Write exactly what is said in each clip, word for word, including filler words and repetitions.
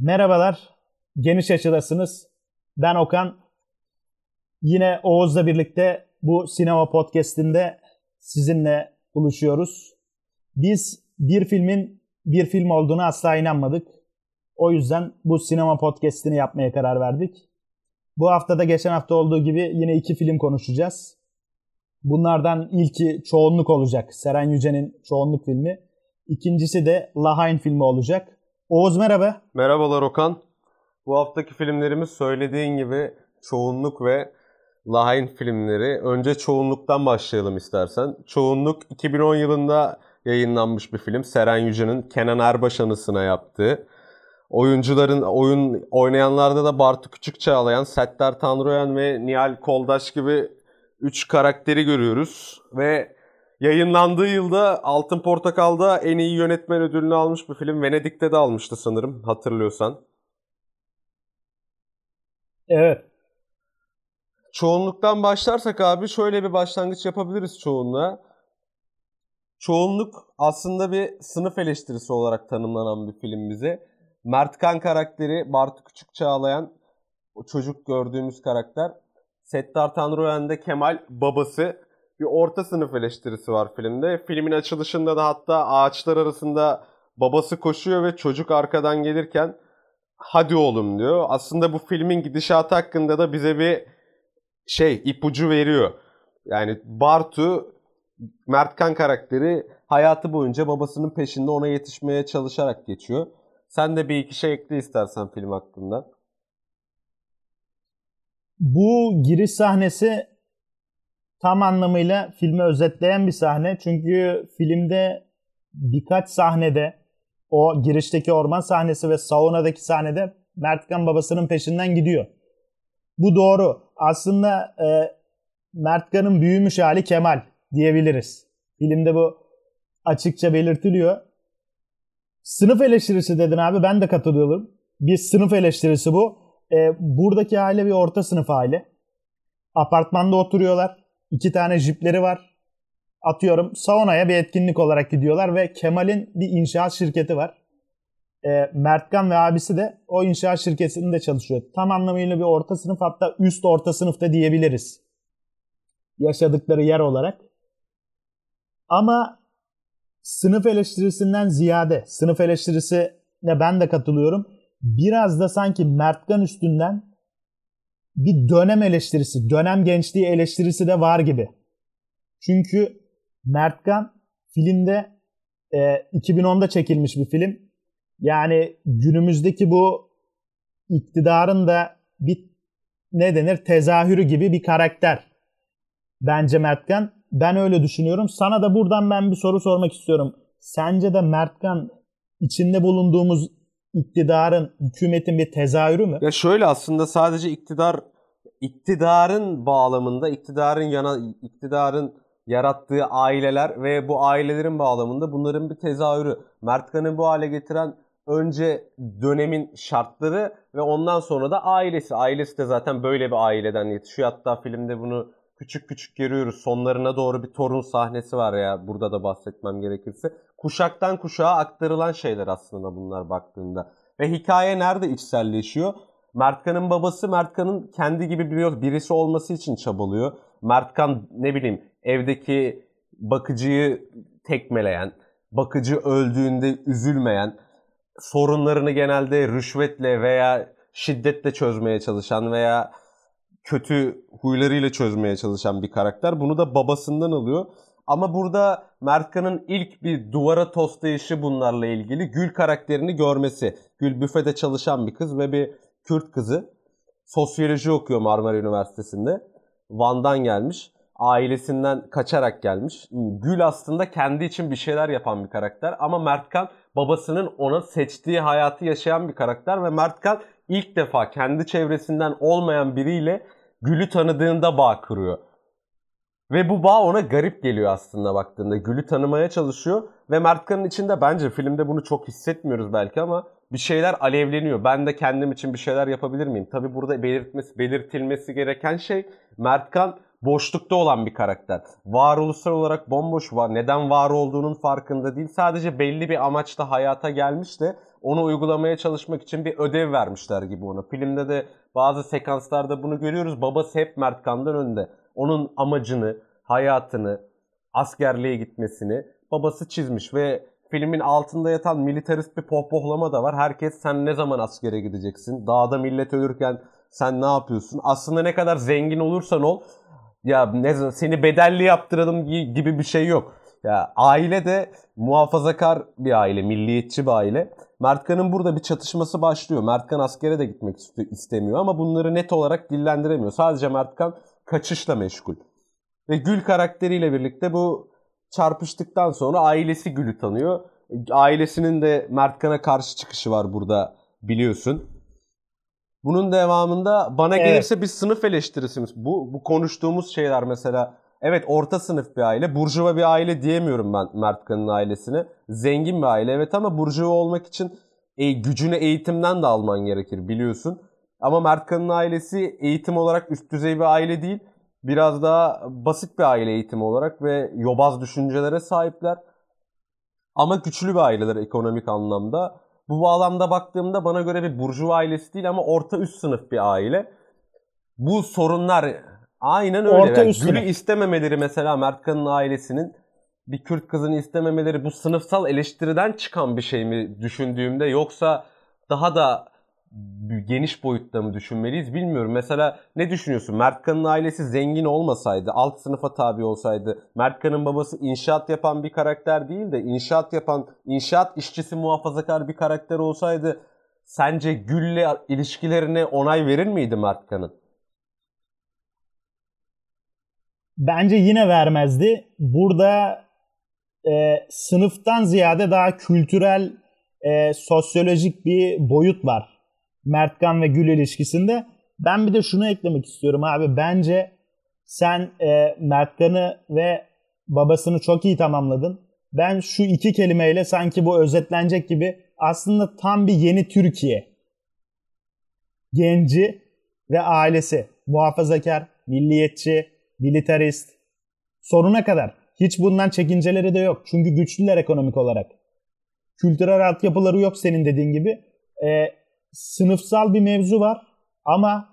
Merhabalar, Geniş Açıdasınız. Ben Okan. Yine Oğuz'la birlikte bu sinema podcast'inde sizinle buluşuyoruz. Biz bir filmin bir film olduğuna asla inanmadık. O yüzden bu sinema podcast'ini yapmaya karar verdik. Bu hafta da geçen hafta olduğu gibi yine iki film konuşacağız. Bunlardan ilki Çoğunluk olacak. Seren Yüce'nin Çoğunluk filmi. İkincisi de La Haine filmi olacak. Oğuz merhaba. Merhabalar Okan. Bu haftaki filmlerimiz söylediğin gibi Çoğunluk ve La Haine filmleri. Önce Çoğunluk'tan başlayalım istersen. Çoğunluk iki bin on yılında yayınlanmış bir film. Seren Yüce'nin Kenan Erbaş anısına yaptığı. Oyuncuların, oyun oynayanlarda da Bartu Küçükçağlayan, Settar Tanrıyar ve Nihal Koldaş gibi üç karakteri görüyoruz. Ve yayınlandığı yılda Altın Portakal'da en iyi yönetmen ödülünü almış bir film. Venedik'te de almıştı sanırım, hatırlıyorsan. Evet. Çoğunluktan başlarsak abi şöyle bir başlangıç yapabiliriz çoğunluğa. Çoğunluk aslında bir sınıf eleştirisi olarak tanımlanan bir film bize. Mertkan karakteri, Bartu Küçükçağlayan, o çocuk gördüğümüz karakter. Settar Tanrıyan'da Kemal, babası. Bir orta sınıf eleştirisi var filmde. Filmin açılışında da hatta ağaçlar arasında babası koşuyor ve çocuk arkadan gelirken hadi oğlum diyor. Aslında bu filmin gidişatı hakkında da bize bir şey ipucu veriyor. Yani Bartu, Mertkan karakteri hayatı boyunca babasının peşinde ona yetişmeye çalışarak geçiyor. Sen de bir iki şey ekle istersen film hakkında. Bu giriş sahnesi tam anlamıyla filmi özetleyen bir sahne. Çünkü filmde birkaç sahnede, o girişteki orman sahnesi ve saunadaki sahnede Mertkan babasının peşinden gidiyor. Bu doğru. Aslında e, Mertkan'ın büyümüş hali Kemal diyebiliriz. Filmde bu açıkça belirtiliyor. Sınıf eleştirisi dedin abi, ben de katılıyorum. Bir sınıf eleştirisi bu. E, buradaki aile bir orta sınıf aile. Apartmanda oturuyorlar. İki tane jipleri var. Atıyorum saunaya bir etkinlik olarak gidiyorlar ve Kemal'in bir inşaat şirketi var. E, Mertkan ve abisi de o inşaat şirketinde çalışıyor. Tam anlamıyla bir orta sınıf, hatta üst orta sınıfta diyebiliriz. Yaşadıkları yer olarak. Ama sınıf eleştirisinden ziyade, sınıf eleştirisine ben de katılıyorum. Biraz da sanki Mertkan üstünden bir dönem eleştirisi, dönem gençliği eleştirisi de var gibi. Çünkü Mertkan filmde e, iki bin onda çekilmiş bir film. Yani günümüzdeki bu iktidarın da bir ne denir tezahürü gibi bir karakter. Bence Mertkan. Ben öyle düşünüyorum. Sana da buradan ben bir soru sormak istiyorum. Sence de Mertkan içinde bulunduğumuz İktidarın, hükümetin bir tezahürü mü? Ya şöyle, aslında sadece iktidar, iktidarın bağlamında, iktidarın yana, iktidarın yarattığı aileler ve bu ailelerin bağlamında bunların bir tezahürü. Mertkan'ı bu hale getiren önce dönemin şartları ve ondan sonra da ailesi. Ailesi de zaten böyle bir aileden yetişiyor. Hatta filmde bunu küçük küçük görüyoruz. Sonlarına doğru bir torun sahnesi var ya, burada da bahsetmem gerekirse. Kuşaktan kuşağa aktarılan şeyler aslında bunlar baktığında. Ve hikaye nerede içselleşiyor? Mertkan'ın babası Mertkan'ın kendi gibi birisi olması için çabalıyor. Mertkan ne bileyim evdeki bakıcıyı tekmeleyen, bakıcı öldüğünde üzülmeyen, sorunlarını genelde rüşvetle veya şiddetle çözmeye çalışan veya kötü huylarıyla çözmeye çalışan bir karakter. Bunu da babasından alıyor. Ama burada Mertkan'ın ilk bir duvara toslayışı bunlarla ilgili Gül karakterini görmesi. Gül büfede çalışan bir kız ve bir Kürt kızı. Sosyoloji okuyor Marmara Üniversitesi'nde. Van'dan gelmiş. Ailesinden kaçarak gelmiş. Gül aslında kendi için bir şeyler yapan bir karakter. Ama Mertkan babasının ona seçtiği hayatı yaşayan bir karakter. Ve Mertkan ilk defa kendi çevresinden olmayan biriyle Gül'ü tanıdığında bağ kuruyor. Ve bu bağ ona garip geliyor aslında baktığında. Gül'ü tanımaya çalışıyor ve Mertkan'ın içinde, bence filmde bunu çok hissetmiyoruz belki ama bir şeyler alevleniyor. Ben de kendim için bir şeyler yapabilir miyim? Tabii burada belirtmesi, belirtilmesi gereken şey Mertkan boşlukta olan bir karakter. Varoluşsal olarak bomboş, var. Neden var olduğunun farkında değil. Sadece belli bir amaçla hayata gelmiş de onu uygulamaya çalışmak için bir ödev vermişler gibi ona. Filmde de bazı sekanslarda bunu görüyoruz. Babası hep Mertkan'dan önde. Onun amacını, hayatını, askerliğe gitmesini babası çizmiş ve filmin altında yatan militarist bir pohpohlama da var. Herkes sen ne zaman askere gideceksin? Dağda millet ölürken sen ne yapıyorsun? Aslında ne kadar zengin olursan ol, ya ne seni bedelli yaptıralım gibi bir şey yok. Ya aile de muhafazakar bir aile, milliyetçi bir aile. Mertkan'ın burada bir çatışması başlıyor. Mertkan askere de gitmek istemiyor ama bunları net olarak dillendiremiyor. Sadece Mertkan kaçışla meşgul. Ve Gül karakteriyle birlikte bu çarpıştıktan sonra ailesi Gül'ü tanıyor. Ailesinin de Mertkan'a karşı çıkışı var burada, biliyorsun. Bunun devamında bana evet. gelirse bir sınıf eleştirisimiz. Bu, bu konuştuğumuz şeyler mesela. Evet, orta sınıf bir aile. Burjuva bir aile diyemiyorum ben Mertkan'ın ailesine. Zengin bir aile evet, ama burjuva olmak için e, gücünü eğitimden de alman gerekir, biliyorsun. Ama Mertkan'ın ailesi eğitim olarak üst düzey bir aile değil. Biraz daha basit bir aile eğitimi olarak ve yobaz düşüncelere sahipler. Ama güçlü bir aileler ekonomik anlamda. Bu bağlamda baktığımda bana göre bir burjuva ailesi değil ama orta üst sınıf bir aile. Bu sorunlar aynen öyle. Orta yani Gül'ü istememeleri mesela, Mertkan'ın ailesinin bir Kürt kızını istememeleri bu sınıfsal eleştiriden çıkan bir şey mi düşündüğümde, yoksa daha da geniş boyutta mı düşünmeliyiz bilmiyorum. Mesela ne düşünüyorsun? Mertkan'ın ailesi zengin olmasaydı, alt sınıfa tabi olsaydı, Mertkan'ın babası inşaat yapan bir karakter değil de inşaat yapan, inşaat işçisi muhafazakar bir karakter olsaydı, sence Gül'le ilişkilerine onay verir miydi Mertkan'ın? Bence yine vermezdi. Burada e, sınıftan ziyade daha kültürel, e, sosyolojik bir boyut var Mertkan ve Gül ilişkisinde. Ben bir de şunu eklemek istiyorum abi. Bence sen e, Mertkan'ı ve babasını çok iyi tamamladın. Ben şu iki kelimeyle sanki bu özetlenecek gibi, aslında tam bir yeni Türkiye genci ve ailesi. Muhafazakar, milliyetçi, militarist. Sonuna kadar. Hiç bundan çekinceleri de yok. Çünkü güçlüler ekonomik olarak. Kültürel altyapıları yok senin dediğin gibi. Eee Sınıfsal bir mevzu var ama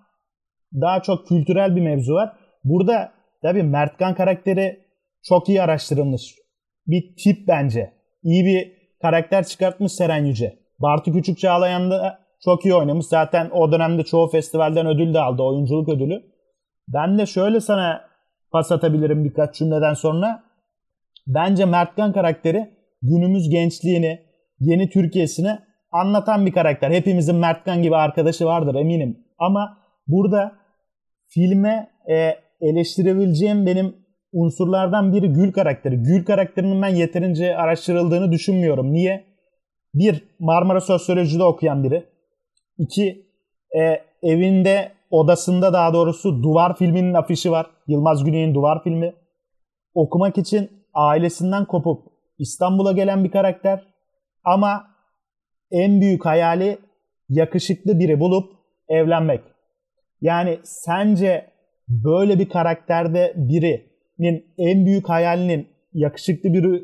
daha çok kültürel bir mevzu var. Burada tabii Mertkan karakteri çok iyi araştırılmış bir tip bence. İyi bir karakter çıkartmış Seren Yüce. Bartu Küçükçağlayan da çok iyi oynamış. Zaten o dönemde çoğu festivalden ödül de aldı. Oyunculuk ödülü. Ben de şöyle sana pas atabilirim birkaç cümleden sonra. Bence Mertkan karakteri günümüz gençliğini, yeni Türkiye'sini anlatan bir karakter. Hepimizin Mertkan gibi arkadaşı vardır eminim. Ama burada filme e, eleştirebileceğim benim unsurlardan biri Gül karakteri. Gül karakterinin ben yeterince araştırıldığını düşünmüyorum. Niye? Bir, Marmara Sosyoloji'de okuyan biri. İki, e, evinde, odasında daha doğrusu Duvar filminin afişi var. Yılmaz Güney'in Duvar filmi. Okumak için ailesinden kopup İstanbul'a gelen bir karakter. Ama en büyük hayali yakışıklı biri bulup evlenmek. Yani sence böyle bir karakterde birinin en büyük hayalinin yakışıklı biri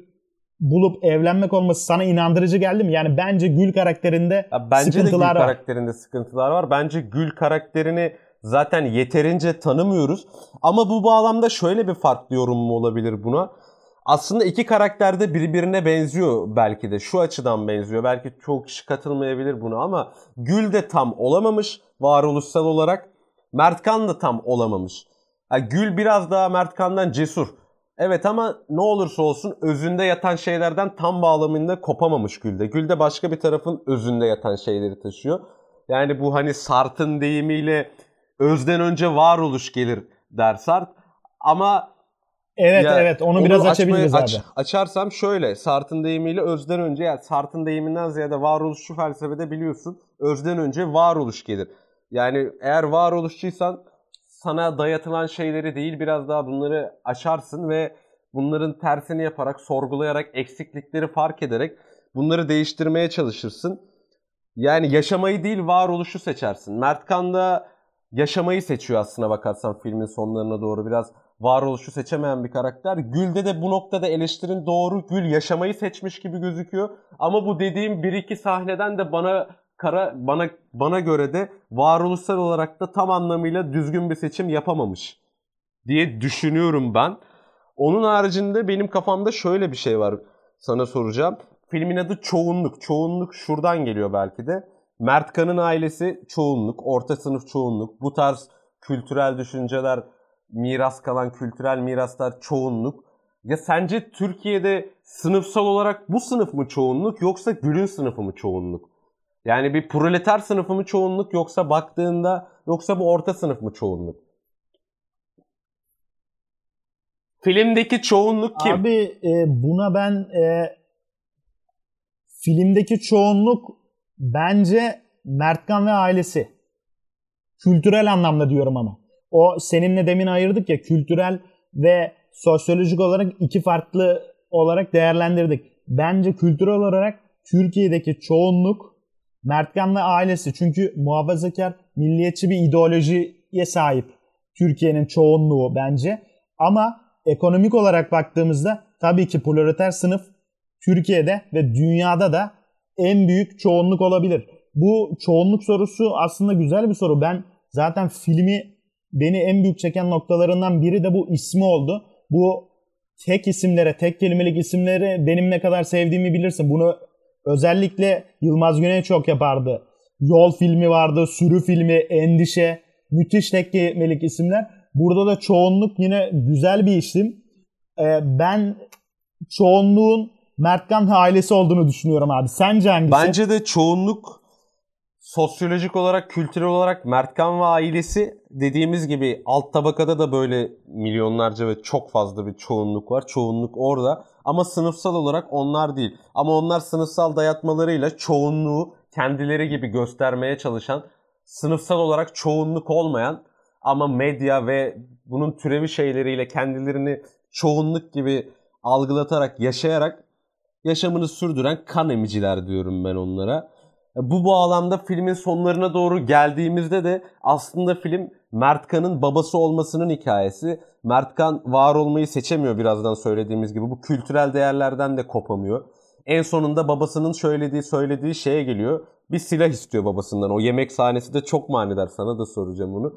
bulup evlenmek olması sana inandırıcı geldi mi? Yani bence Gül karakterinde ya bence sıkıntılar var. Bence de Gül karakterinde sıkıntılar var. Bence Gül karakterini zaten yeterince tanımıyoruz. Ama bu bağlamda şöyle bir farklı yorumum olabilir buna. Aslında iki karakter de birbirine benziyor belki de. Şu açıdan benziyor. Belki çok kişi katılmayabilir buna ama Gül de tam olamamış varoluşsal olarak. Mertkan da tam olamamış. Yani Gül biraz daha Mertkan'dan cesur. Evet, ama ne olursa olsun özünde yatan şeylerden tam bağlamında kopamamış Gül'de. Gül'de başka bir tarafın özünde yatan şeyleri taşıyor. Yani bu hani Sartre'ın deyimiyle özden önce varoluş gelir der Sartre. Ama... Evet ya, evet onu, onu biraz açabiliriz aç, abi. Açarsam şöyle, Sartre'ın deyimiyle özden önce, yani Sartre'ın deyiminden ziyade varoluşçu felsefede biliyorsun özden önce varoluş gelir. Yani eğer varoluşçuysan sana dayatılan şeyleri değil biraz daha bunları aşarsın ve bunların tersini yaparak, sorgulayarak, eksiklikleri fark ederek bunları değiştirmeye çalışırsın. Yani yaşamayı değil varoluşu seçersin. Mertkan da yaşamayı seçiyor aslına bakarsan filmin sonlarına doğru biraz. varoluşu seçemeyen bir karakter. Gül'de de bu noktada eleştirin doğru. Gül yaşamayı seçmiş gibi gözüküyor. Ama bu dediğim bir iki sahneden de bana kara bana bana göre de varoluşsal olarak da tam anlamıyla düzgün bir seçim yapamamış diye düşünüyorum ben. Onun haricinde benim kafamda şöyle bir şey var, sana soracağım. Filmin adı Çoğunluk. Çoğunluk şuradan geliyor belki de. Mertkan'ın ailesi çoğunluk, orta sınıf çoğunluk, bu tarz kültürel düşünceler, miras kalan kültürel miraslar çoğunluk. Ya sence Türkiye'de sınıfsal olarak bu sınıf mı çoğunluk yoksa Gül'ün sınıfı mı çoğunluk? Yani bir proleter sınıfı mı çoğunluk yoksa baktığında yoksa bu orta sınıf mı çoğunluk? Filmdeki çoğunluk kim? Abi e, buna ben e, filmdeki çoğunluk bence Mertkan ve ailesi. Kültürel anlamda diyorum ama. O seninle demin ayırdık ya, kültürel ve sosyolojik olarak iki farklı olarak değerlendirdik. Bence kültürel olarak Türkiye'deki çoğunluk Mertkan ve ailesi. Çünkü muhafazakar, milliyetçi bir ideolojiye sahip Türkiye'nin çoğunluğu bence. Ama ekonomik olarak baktığımızda tabii ki proleter sınıf Türkiye'de ve dünyada da en büyük çoğunluk olabilir. Bu çoğunluk sorusu aslında güzel bir soru. Ben zaten filmi beni en büyük çeken noktalarından biri de bu ismi oldu. Bu tek isimlere, tek kelimelik isimleri benim ne kadar sevdiğimi bilirsin. Bunu özellikle Yılmaz Güney çok yapardı. Yol filmi vardı, Sürü filmi, Endişe. Müthiş tek kelimelik isimler. Burada da çoğunluk yine güzel bir isim. Ee, ben çoğunluğun Mertkan ailesi olduğunu düşünüyorum abi. Sence hangisi? Bence de çoğunluk sosyolojik olarak, kültürel olarak Mertkan ve ailesi. Dediğimiz gibi alt tabakada da böyle milyonlarca ve çok fazla bir çoğunluk var. Çoğunluk orada ama sınıfsal olarak onlar değil. Ama onlar sınıfsal dayatmalarıyla çoğunluğu kendileri gibi göstermeye çalışan, sınıfsal olarak çoğunluk olmayan ama medya ve bunun türevi şeyleriyle kendilerini çoğunluk gibi algılatarak, yaşayarak yaşamını sürdüren kan emiciler diyorum ben onlara. Bu bağlamda filmin sonlarına doğru geldiğimizde de aslında film Mertkan'ın babası olmasının hikayesi. Mertkan var olmayı seçemiyor, birazdan söylediğimiz gibi. Bu kültürel değerlerden de kopamıyor. En sonunda babasının söylediği söylediği şeye geliyor. Bir silah istiyor babasından. O yemek sahnesi de çok manidar. Sana da soracağım onu.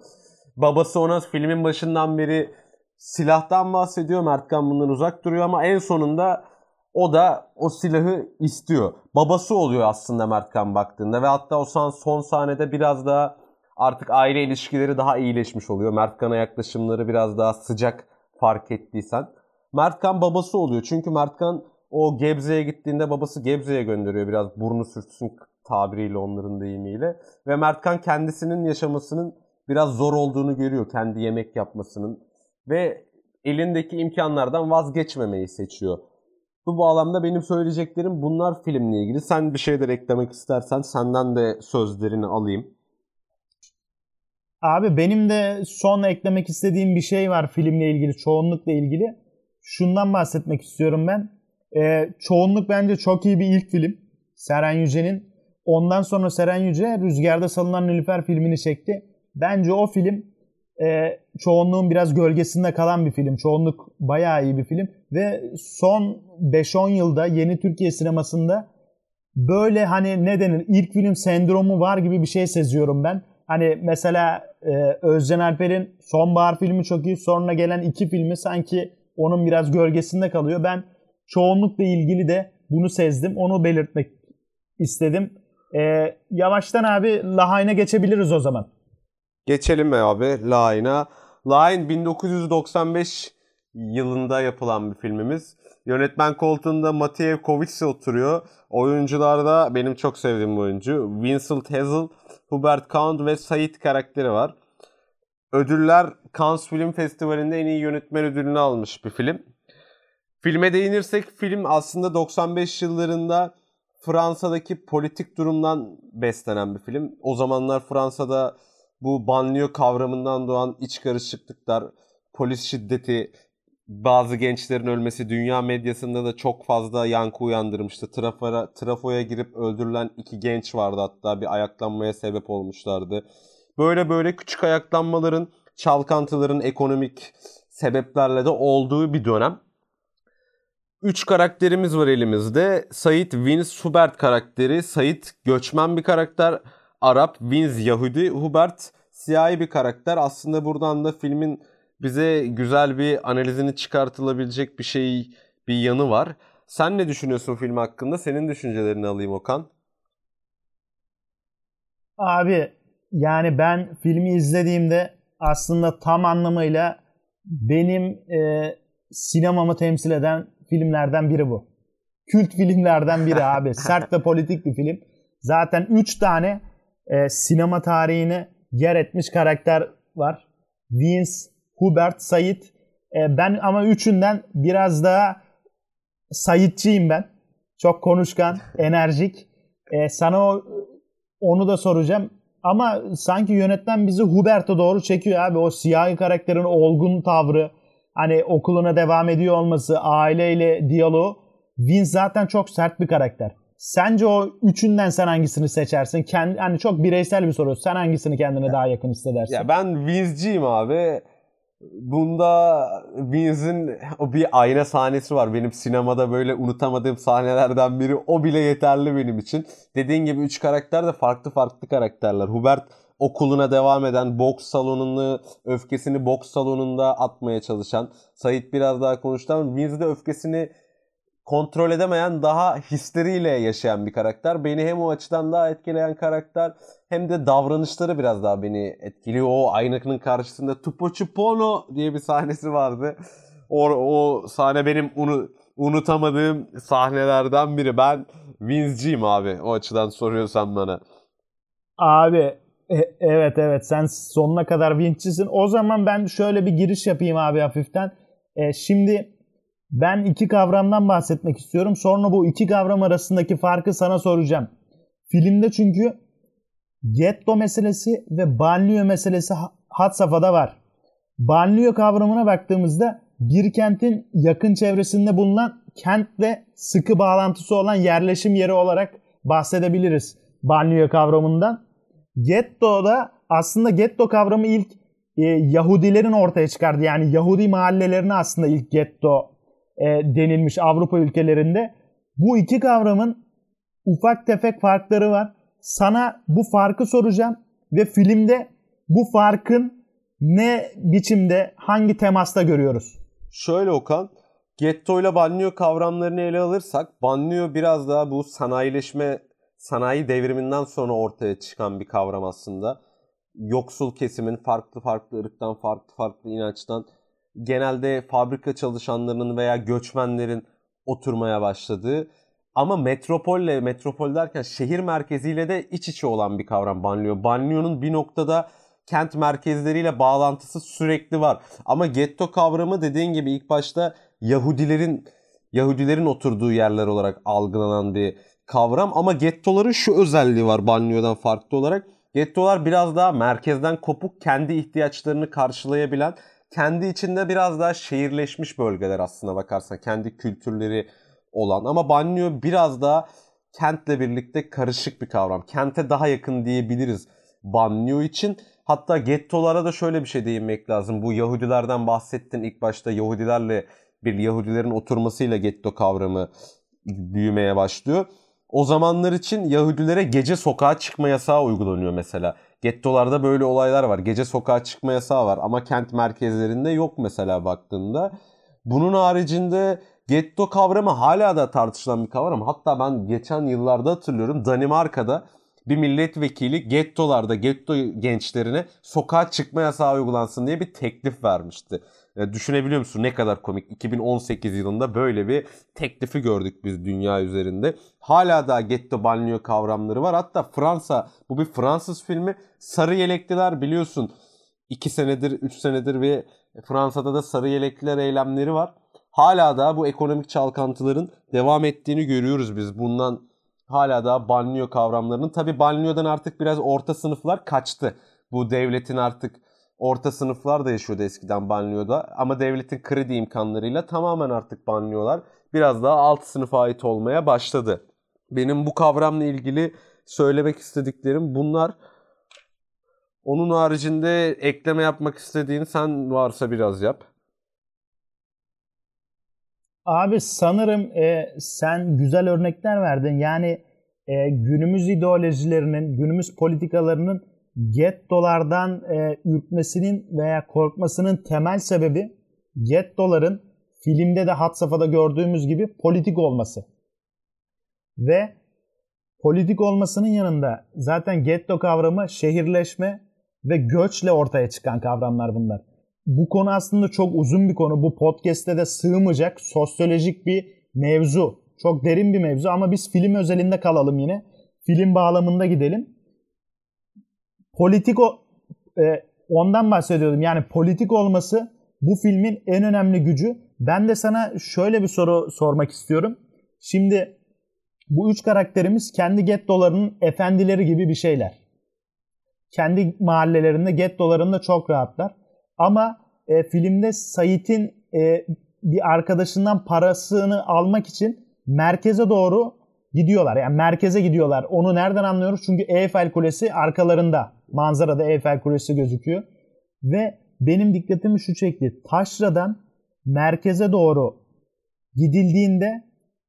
Babası ona filmin başından beri silahtan bahsediyor. Mertkan bundan uzak duruyor ama en sonunda o da o silahı istiyor. Babası oluyor aslında Mertkan baktığında ve hatta o son sahnede biraz daha artık aile ilişkileri daha iyileşmiş oluyor. Mertkan'a yaklaşımları biraz daha sıcak, fark ettiysen. Mertkan babası oluyor çünkü Mertkan o Gebze'ye gittiğinde babası Gebze'ye gönderiyor, biraz burnu sürtsün tabiriyle, onların deyimiyle. Ve Mertkan kendisinin yaşamasının biraz zor olduğunu görüyor, kendi yemek yapmasının ve elindeki imkanlardan vazgeçmemeyi seçiyor. Bu bağlamda benim söyleyeceklerim bunlar filmle ilgili. Sen bir şeyler eklemek istersen senden de sözlerini alayım. Abi benim de son eklemek istediğim bir şey var filmle ilgili, çoğunlukla ilgili. Şundan bahsetmek istiyorum ben. Ee, çoğunluk bence çok iyi bir ilk film. Seren Yüce'nin. Ondan sonra Seren Yüce Rüzgarda Salınan Nilüfer filmini çekti. Bence o film e, çoğunluğun biraz gölgesinde kalan bir film. Çoğunluk bayağı iyi bir film. Ve son beş on yılda yeni Türkiye sinemasında böyle hani ne denir, ilk film sendromu var gibi bir şey seziyorum ben. Hani mesela e, Özcan Alper'in Sonbahar filmi çok iyi. Sonra gelen iki filmi sanki onun biraz gölgesinde kalıyor. Ben çoğunlukla ilgili de bunu sezdim. Onu belirtmek istedim. E, yavaştan abi La Haine'e geçebiliriz o zaman. Geçelim mi abi La Haine'a? La Haine bin dokuz yüz doksan beş yılında yapılan bir filmimiz. Yönetmen koltuğunda Mathieu Kassovitz oturuyor. Oyuncularda benim çok sevdiğim oyuncu Vincent Cassel, Hubert Koundé ve Said karakteri var. Ödüller: Cannes Film Festivali'nde en iyi yönetmen ödülünü almış bir film. Filme değinirsek film aslında doksan beş yıllarında Fransa'daki politik durumdan beslenen bir film. O zamanlar Fransa'da bu banliyö kavramından doğan iç karışıklıklar, polis şiddeti, bazı gençlerin ölmesi dünya medyasında da çok fazla yankı uyandırmıştı. Trafara, trafoya girip öldürülen iki genç vardı, hatta bir ayaklanmaya sebep olmuşlardı. Böyle böyle küçük ayaklanmaların, çalkantıların, ekonomik sebeplerle de olduğu bir dönem. Üç karakterimiz var elimizde. Said Vince Hubert karakteri. Said göçmen bir karakter. Arap, Vince Yahudi, Hubert siyahi bir karakter. Aslında buradan da filmin bize güzel bir analizini çıkartılabilecek bir şey, bir yanı var. Sen ne düşünüyorsun film hakkında? Senin düşüncelerini alayım Okan. Abi yani ben filmi izlediğimde aslında tam anlamıyla benim e, sinemamı temsil eden filmlerden biri bu. Kült filmlerden biri abi. Sert ve politik bir film. Zaten üç tane e, sinema tarihine yer etmiş karakter var. Vince, Hubert, Said. E, ben ama üçünden biraz daha Said'ciyim ben. Çok konuşkan, enerjik. E, sana o, onu da soracağım. Ama sanki yönetmen bizi Hubert'a doğru çekiyor abi. O siyahi karakterin olgun tavrı, hani okuluna devam ediyor olması, aileyle diyaloğu. Vince zaten çok sert bir karakter. Sence o üçünden sen hangisini seçersin? Kendi, hani çok bireysel bir soru. Sen hangisini kendine daha yakın hissedersin? Ya ben Vince'ciyim abi. Bunda Vince'in o bir ayna sahnesi var. Benim sinemada böyle unutamadığım sahnelerden biri. O bile yeterli benim için. Dediğin gibi üç karakter de farklı farklı karakterler. Hubert okuluna devam eden, boks salonunu, öfkesini boks salonunda atmaya çalışan. Said biraz daha konuştan. Vince de öfkesini kontrol edemeyen, daha hisleriyle yaşayan bir karakter. Beni hem o açıdan daha etkileyen karakter, hem de davranışları biraz daha beni etkiliyor. O aynanın karşısında Tupo Cipono diye bir sahnesi vardı. O, o sahne benim unu, unutamadığım sahnelerden biri. Ben Vince'ciyim abi, o açıdan soruyorsan bana. Abi e- evet evet sen sonuna kadar Vince'cisin. O zaman ben şöyle bir giriş yapayım abi hafiften. E, şimdi... Ben iki kavramdan bahsetmek istiyorum. Sonra bu iki kavram arasındaki farkı sana soracağım. Filmde çünkü getto meselesi ve banliyö meselesi had safhada var. Banliyö kavramına baktığımızda bir kentin yakın çevresinde bulunan, kentle sıkı bağlantısı olan yerleşim yeri olarak bahsedebiliriz banliyö kavramından. Getto da aslında getto kavramı ilk e, Yahudilerin ortaya çıkardı. Yani Yahudi mahallelerine aslında ilk getto denilmiş Avrupa ülkelerinde. Bu iki kavramın ufak tefek farkları var. Sana bu farkı soracağım ve filmde bu farkın ne biçimde, hangi temasta görüyoruz? Şöyle Okan, getto ile banliyö kavramlarını ele alırsak, banliyö biraz daha bu sanayileşme, sanayi devriminden sonra ortaya çıkan bir kavram aslında. Yoksul kesimin farklı farklı ırktan, farklı farklı inançtan, genelde fabrika çalışanlarının veya göçmenlerin oturmaya başladığı, ama metropolle, metropol derken şehir merkeziyle de iç içe olan bir kavram banliyö. Banliyönün bir noktada kent merkezleriyle bağlantısı sürekli var. Ama getto kavramı dediğin gibi ilk başta Yahudilerin Yahudilerin oturduğu yerler olarak algılanan bir kavram. Ama gettoların şu özelliği var banliyöden farklı olarak. Gettolar biraz daha merkezden kopuk, kendi ihtiyaçlarını karşılayabilen, kendi içinde biraz daha şehirleşmiş bölgeler aslına bakarsan. Kendi kültürleri olan. Ama banliyö biraz daha kentle birlikte karışık bir kavram. Kente daha yakın diyebiliriz banliyö için. Hatta gettolara da şöyle bir şey değinmek lazım. Bu Yahudilerden bahsettin ilk başta. Yahudilerle bir Yahudilerin oturmasıyla getto kavramı büyümeye başlıyor. O zamanlar için Yahudilere gece sokağa çıkma yasağı uygulanıyor mesela. Gettolarda böyle olaylar var. Gece sokağa çıkma yasağı var ama kent merkezlerinde yok mesela baktığında. Bunun haricinde getto kavramı hala da tartışılan bir kavram. Hatta ben geçen yıllarda hatırlıyorum, Danimarka'da bir milletvekili gettolarda, getto gençlerine sokağa çıkma yasağı uygulansın diye bir teklif vermişti. Yani düşünebiliyor musun ne kadar komik? iki bin on sekiz yılında böyle bir teklifi gördük biz dünya üzerinde. Hala da getto banliyö kavramları var. Hatta Fransa, bu bir Fransız filmi. Sarı Yelekliler biliyorsun. iki senedir, üç senedir bir Fransa'da da Sarı Yelekliler eylemleri var. Hala da bu ekonomik çalkantıların devam ettiğini görüyoruz biz. Bundan hala da banliyö kavramlarının. Tabii banliyöden artık biraz orta sınıflar kaçtı. Bu devletin artık orta sınıflar da yaşıyordu eskiden banliyöda, ama devletin kredi imkanlarıyla tamamen artık banliyöler biraz daha alt sınıfa ait olmaya başladı. Benim bu kavramla ilgili söylemek istediklerim bunlar. Onun haricinde ekleme yapmak istediğin sen varsa biraz yap. Abi sanırım e, sen güzel örnekler verdin. Yani e, günümüz ideolojilerinin, günümüz politikalarının gettolardan e, ürkmesinin veya korkmasının temel sebebi gettoların filmde de had safhada gördüğümüz gibi politik olması. Ve politik olmasının yanında zaten getto kavramı şehirleşme ve göçle ortaya çıkan kavramlar bunlar. Bu konu aslında çok uzun bir konu. Bu podcast'te de sığmayacak sosyolojik bir mevzu. Çok derin bir mevzu ama biz film özelinde kalalım yine. Film bağlamında gidelim. Politik o, e, ondan bahsediyordum. Yani politik olması bu filmin en önemli gücü. Ben de sana şöyle bir soru sormak istiyorum. Şimdi bu üç karakterimiz kendi gettolarının efendileri gibi bir şeyler. Kendi mahallelerinde, gettolarında çok rahatlar. Ama e, filmde Sait'in e, bir arkadaşından parasını almak için merkeze doğru gidiyorlar. Yani merkeze gidiyorlar. Onu nereden anlıyoruz? Çünkü Eiffel Kulesi arkalarında. Manzarada Eiffel Kulesi gözüküyor. Ve benim dikkatimi şu çekti. Taşra'dan merkeze doğru gidildiğinde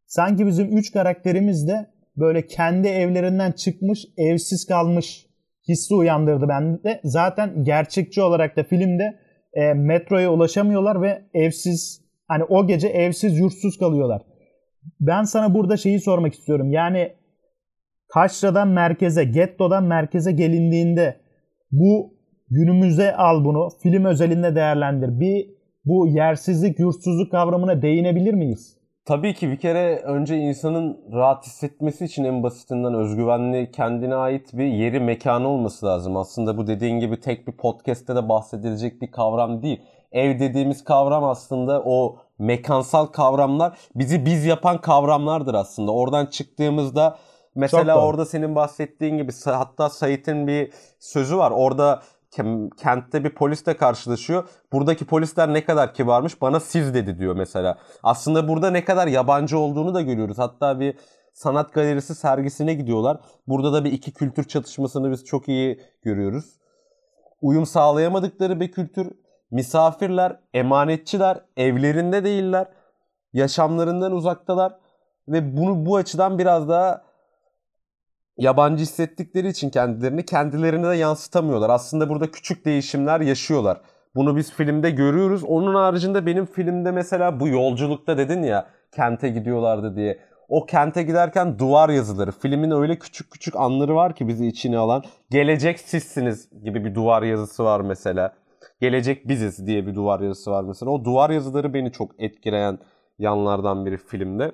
sanki bizim üç karakterimiz de böyle kendi evlerinden çıkmış, evsiz kalmış hissi uyandırdı bende. Zaten gerçekçi olarak da filmde e, metroya ulaşamıyorlar ve evsiz, hani o gece evsiz yurtsuz kalıyorlar. Ben sana burada şeyi sormak istiyorum. Yani taşradan merkeze, gettodan merkeze gelindiğinde bu günümüze al bunu. Film özelinde değerlendir. Bir bu yersizlik, yurtsuzluk kavramına değinebilir miyiz? Tabii ki bir kere önce insanın rahat hissetmesi için en basitinden özgüvenli, kendine ait bir yeri, mekanı olması lazım. Aslında bu dediğin gibi tek bir podcast'te de bahsedilecek bir kavram değil. Ev dediğimiz kavram aslında o mekansal kavramlar, bizi biz yapan kavramlardır aslında. Oradan çıktığımızda mesela orada senin bahsettiğin gibi, hatta Sait'in bir sözü var. Orada kentte bir polisle karşılaşıyor. Buradaki polisler ne kadar kibarmış, bana siz dedi diyor mesela. Aslında burada ne kadar yabancı olduğunu da görüyoruz. Hatta bir sanat galerisi sergisine gidiyorlar. Burada da bir iki kültür çatışmasını biz çok iyi görüyoruz. Uyum sağlayamadıkları bir kültür. Misafirler, emanetçiler, evlerinde değiller. Yaşamlarından uzaktalar. Ve bunu bu açıdan biraz daha yabancı hissettikleri için kendilerini kendilerine de yansıtamıyorlar. Aslında burada küçük değişimler yaşıyorlar. Bunu biz filmde görüyoruz. Onun haricinde benim filmde mesela bu yolculukta dedin ya, kente gidiyorlardı diye. O kente giderken duvar yazıları. Filmin öyle küçük küçük anları var ki bizi içine alan. Gelecek sizsiniz gibi bir duvar yazısı var mesela. Gelecek biziz diye bir duvar yazısı var mesela. O duvar yazıları beni çok etkileyen yanlardan biri filmde.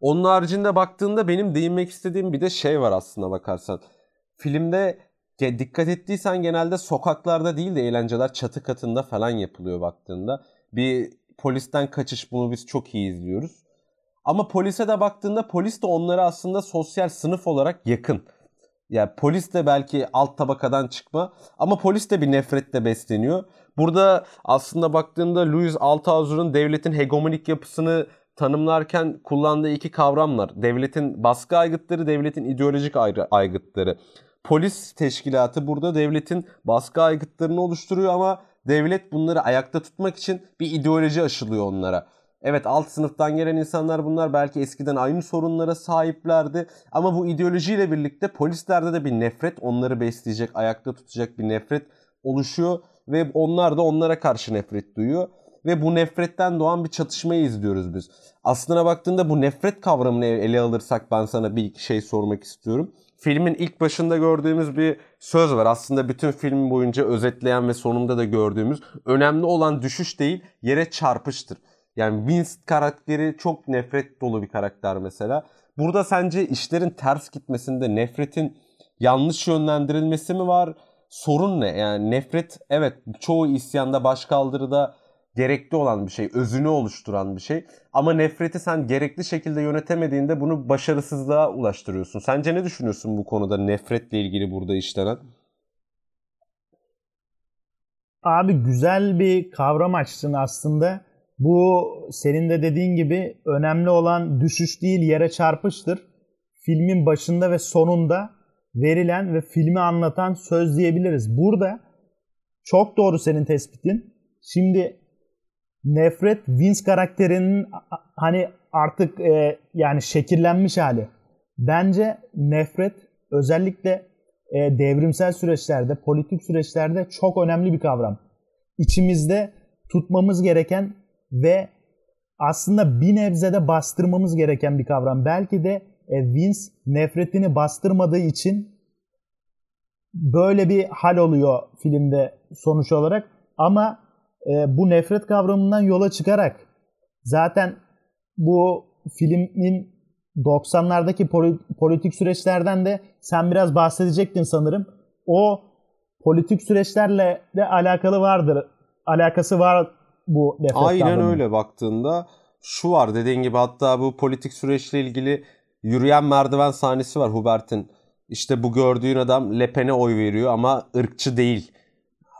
Onun haricinde baktığında benim değinmek istediğim bir de şey var aslında bakarsan. Filmde dikkat ettiysen genelde sokaklarda değil de eğlenceler çatı katında falan yapılıyor baktığında. Bir polisten kaçış, bunu biz çok iyi izliyoruz. Ama polise de baktığında polis de onlara aslında sosyal sınıf olarak yakın. Yani polis de belki alt tabakadan çıkma ama polis de bir nefretle besleniyor. Burada aslında baktığında Louis Althusser'ın devletin hegemonik yapısını tanımlarken kullandığı iki kavram var. Devletin baskı aygıtları, devletin ideolojik aygıtları. Polis teşkilatı burada devletin baskı aygıtlarını oluşturuyor ama devlet bunları ayakta tutmak için bir ideoloji aşılıyor onlara. Evet, alt sınıftan gelen insanlar bunlar, belki eskiden aynı sorunlara sahiplerdi ama bu ideolojiyle birlikte polislerde de bir nefret, onları besleyecek, ayakta tutacak bir nefret oluşuyor ve onlar da onlara karşı nefret duyuyor. Ve bu nefretten doğan bir çatışmayı izliyoruz biz. Aslına baktığında bu nefret kavramını ele alırsak ben sana bir şey sormak istiyorum. Filmin ilk başında gördüğümüz bir söz var. Aslında bütün film boyunca özetleyen ve sonunda da gördüğümüz, önemli olan düşüş değil, yere çarpıştır. Yani Vince karakteri çok nefret dolu bir karakter mesela. Burada sence işlerin ters gitmesinde nefretin yanlış yönlendirilmesi mi var? Sorun ne? Yani nefret, evet, çoğu isyanda, başkaldırıda gerekli olan bir şey, özünü oluşturan bir şey. Ama nefreti sen gerekli şekilde yönetemediğinde bunu başarısızlığa ulaştırıyorsun. Sence ne düşünüyorsun bu konuda, nefretle ilgili burada işlenen? Abi güzel bir kavram açtın aslında. Bu senin de dediğin gibi önemli olan düşüş değil yere çarpıştır. Filmin başında ve sonunda verilen ve filmi anlatan söz diyebiliriz. Burada çok doğru senin tespitin. Şimdi nefret Vince karakterinin hani artık e, yani şekillenmiş hali. Bence nefret özellikle e, devrimsel süreçlerde, politik süreçlerde çok önemli bir kavram. İçimizde tutmamız gereken ve aslında bir nebzede bastırmamız gereken bir kavram. Belki de Vince nefretini bastırmadığı için böyle bir hal oluyor filmde sonuç olarak. Ama bu nefret kavramından yola çıkarak zaten bu filmin doksanlardaki politik süreçlerden de sen biraz bahsedecektin sanırım. O politik süreçlerle de alakalı vardır. Alakası var bu nefret kavramı. Aynen öyle baktığında şu var dediğin gibi, hatta bu politik süreçle ilgili yürüyen merdiven sahnesi var Hubert'in. İşte bu gördüğün adam Le Pen'e oy veriyor ama ırkçı değil.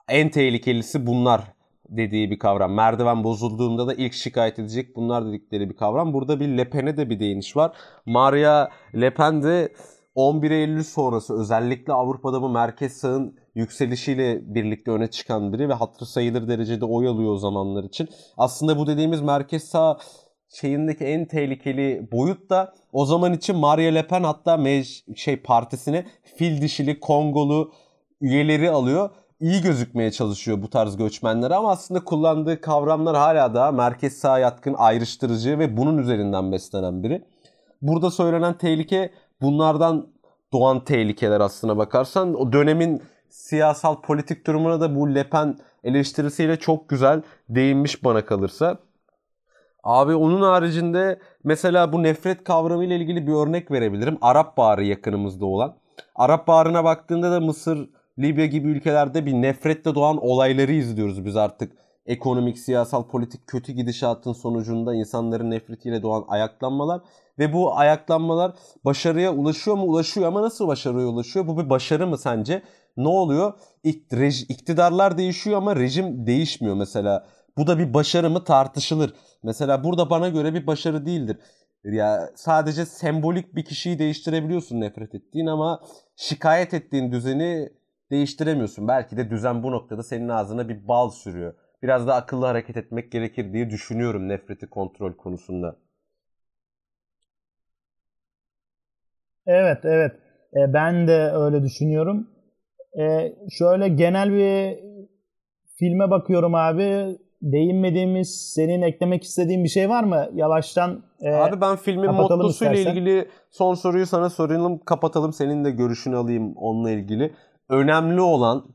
En tehlikelisi bunlar dediği bir kavram. Merdiven bozulduğunda da ilk şikayet edecek bunlar dedikleri bir kavram. Burada bir Le Pen'e de bir değiniş var. Maria Le Pen de on bir Eylül sonrası özellikle Avrupa'da bu merkez sağın yükselişiyle birlikte öne çıkan biri ve hatırı sayılır derecede oy alıyor o zamanlar için. Aslında bu dediğimiz merkez sağ şeyindeki en tehlikeli boyut da o zaman için Maria Le Pen hatta mec- şey partisine fil dişili Kongolu üyeleri alıyor. İyi gözükmeye çalışıyor bu tarz göçmenlere ama aslında kullandığı kavramlar hala daha merkez sağa yatkın, ayrıştırıcı ve bunun üzerinden beslenen biri. Burada söylenen tehlike bunlardan doğan tehlikeler aslına bakarsan. O dönemin siyasal politik durumuna da bu Le Pen eleştirisiyle çok güzel değinmiş bana kalırsa. Abi onun haricinde mesela bu nefret kavramı ile ilgili bir örnek verebilirim. Arap Baharı yakınımızda olan. Arap Baharı'na baktığında da Mısır, Libya gibi ülkelerde bir nefretle doğan olayları izliyoruz biz artık. Ekonomik, siyasal, politik kötü gidişatın sonucunda insanların nefretiyle doğan ayaklanmalar. Ve bu ayaklanmalar başarıya ulaşıyor mu? Ulaşıyor ama nasıl başarıya ulaşıyor? Bu bir başarı mı sence? Ne oluyor? İktidarlar değişiyor ama rejim değişmiyor mesela. Bu da bir başarı mı tartışılır. Mesela burada bana göre bir başarı değildir. Ya sadece sembolik bir kişiyi değiştirebiliyorsun nefret ettiğin ama şikayet ettiğin düzeni değiştiremiyorsun. Belki de düzen bu noktada senin ağzına bir bal sürüyor. Biraz da akıllı hareket etmek gerekir diye düşünüyorum nefreti kontrol konusunda. Evet, evet. E, ben de öyle düşünüyorum. E, şöyle genel bir filme bakıyorum abi. Değinmediğimiz, senin eklemek istediğin bir şey var mı? Yavaştan e, Abi ben filmin mottosuyla ilgili son soruyu sana soralım, kapatalım. Senin de görüşünü alayım onunla ilgili. Önemli olan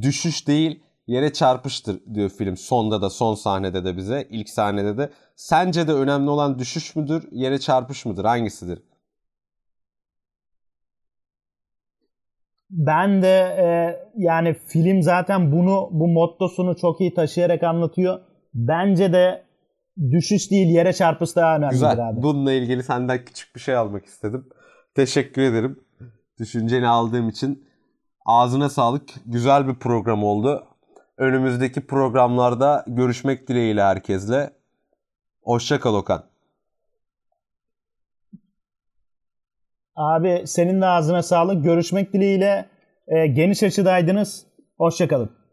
düşüş değil, yere çarpıştır diyor film. Sonda da, son sahnede de bize, ilk sahnede de. Sence de önemli olan düşüş müdür, yere çarpış mıdır? Hangisidir? Ben de e, yani film zaten bunu, bu mottosunu çok iyi taşıyarak anlatıyor. Bence de düşüş değil, yere çarpış daha önemlidir. Güzel. Abi. Bununla ilgili senden küçük bir şey almak istedim. Teşekkür ederim. Düşünceni aldığım için. Ağzına sağlık. Güzel bir program oldu. Önümüzdeki programlarda görüşmek dileğiyle herkesle. Hoşça kal Okan. Abi senin de ağzına sağlık. Görüşmek dileğiyle. E, geniş açıdaydınız. Hoşça kalın.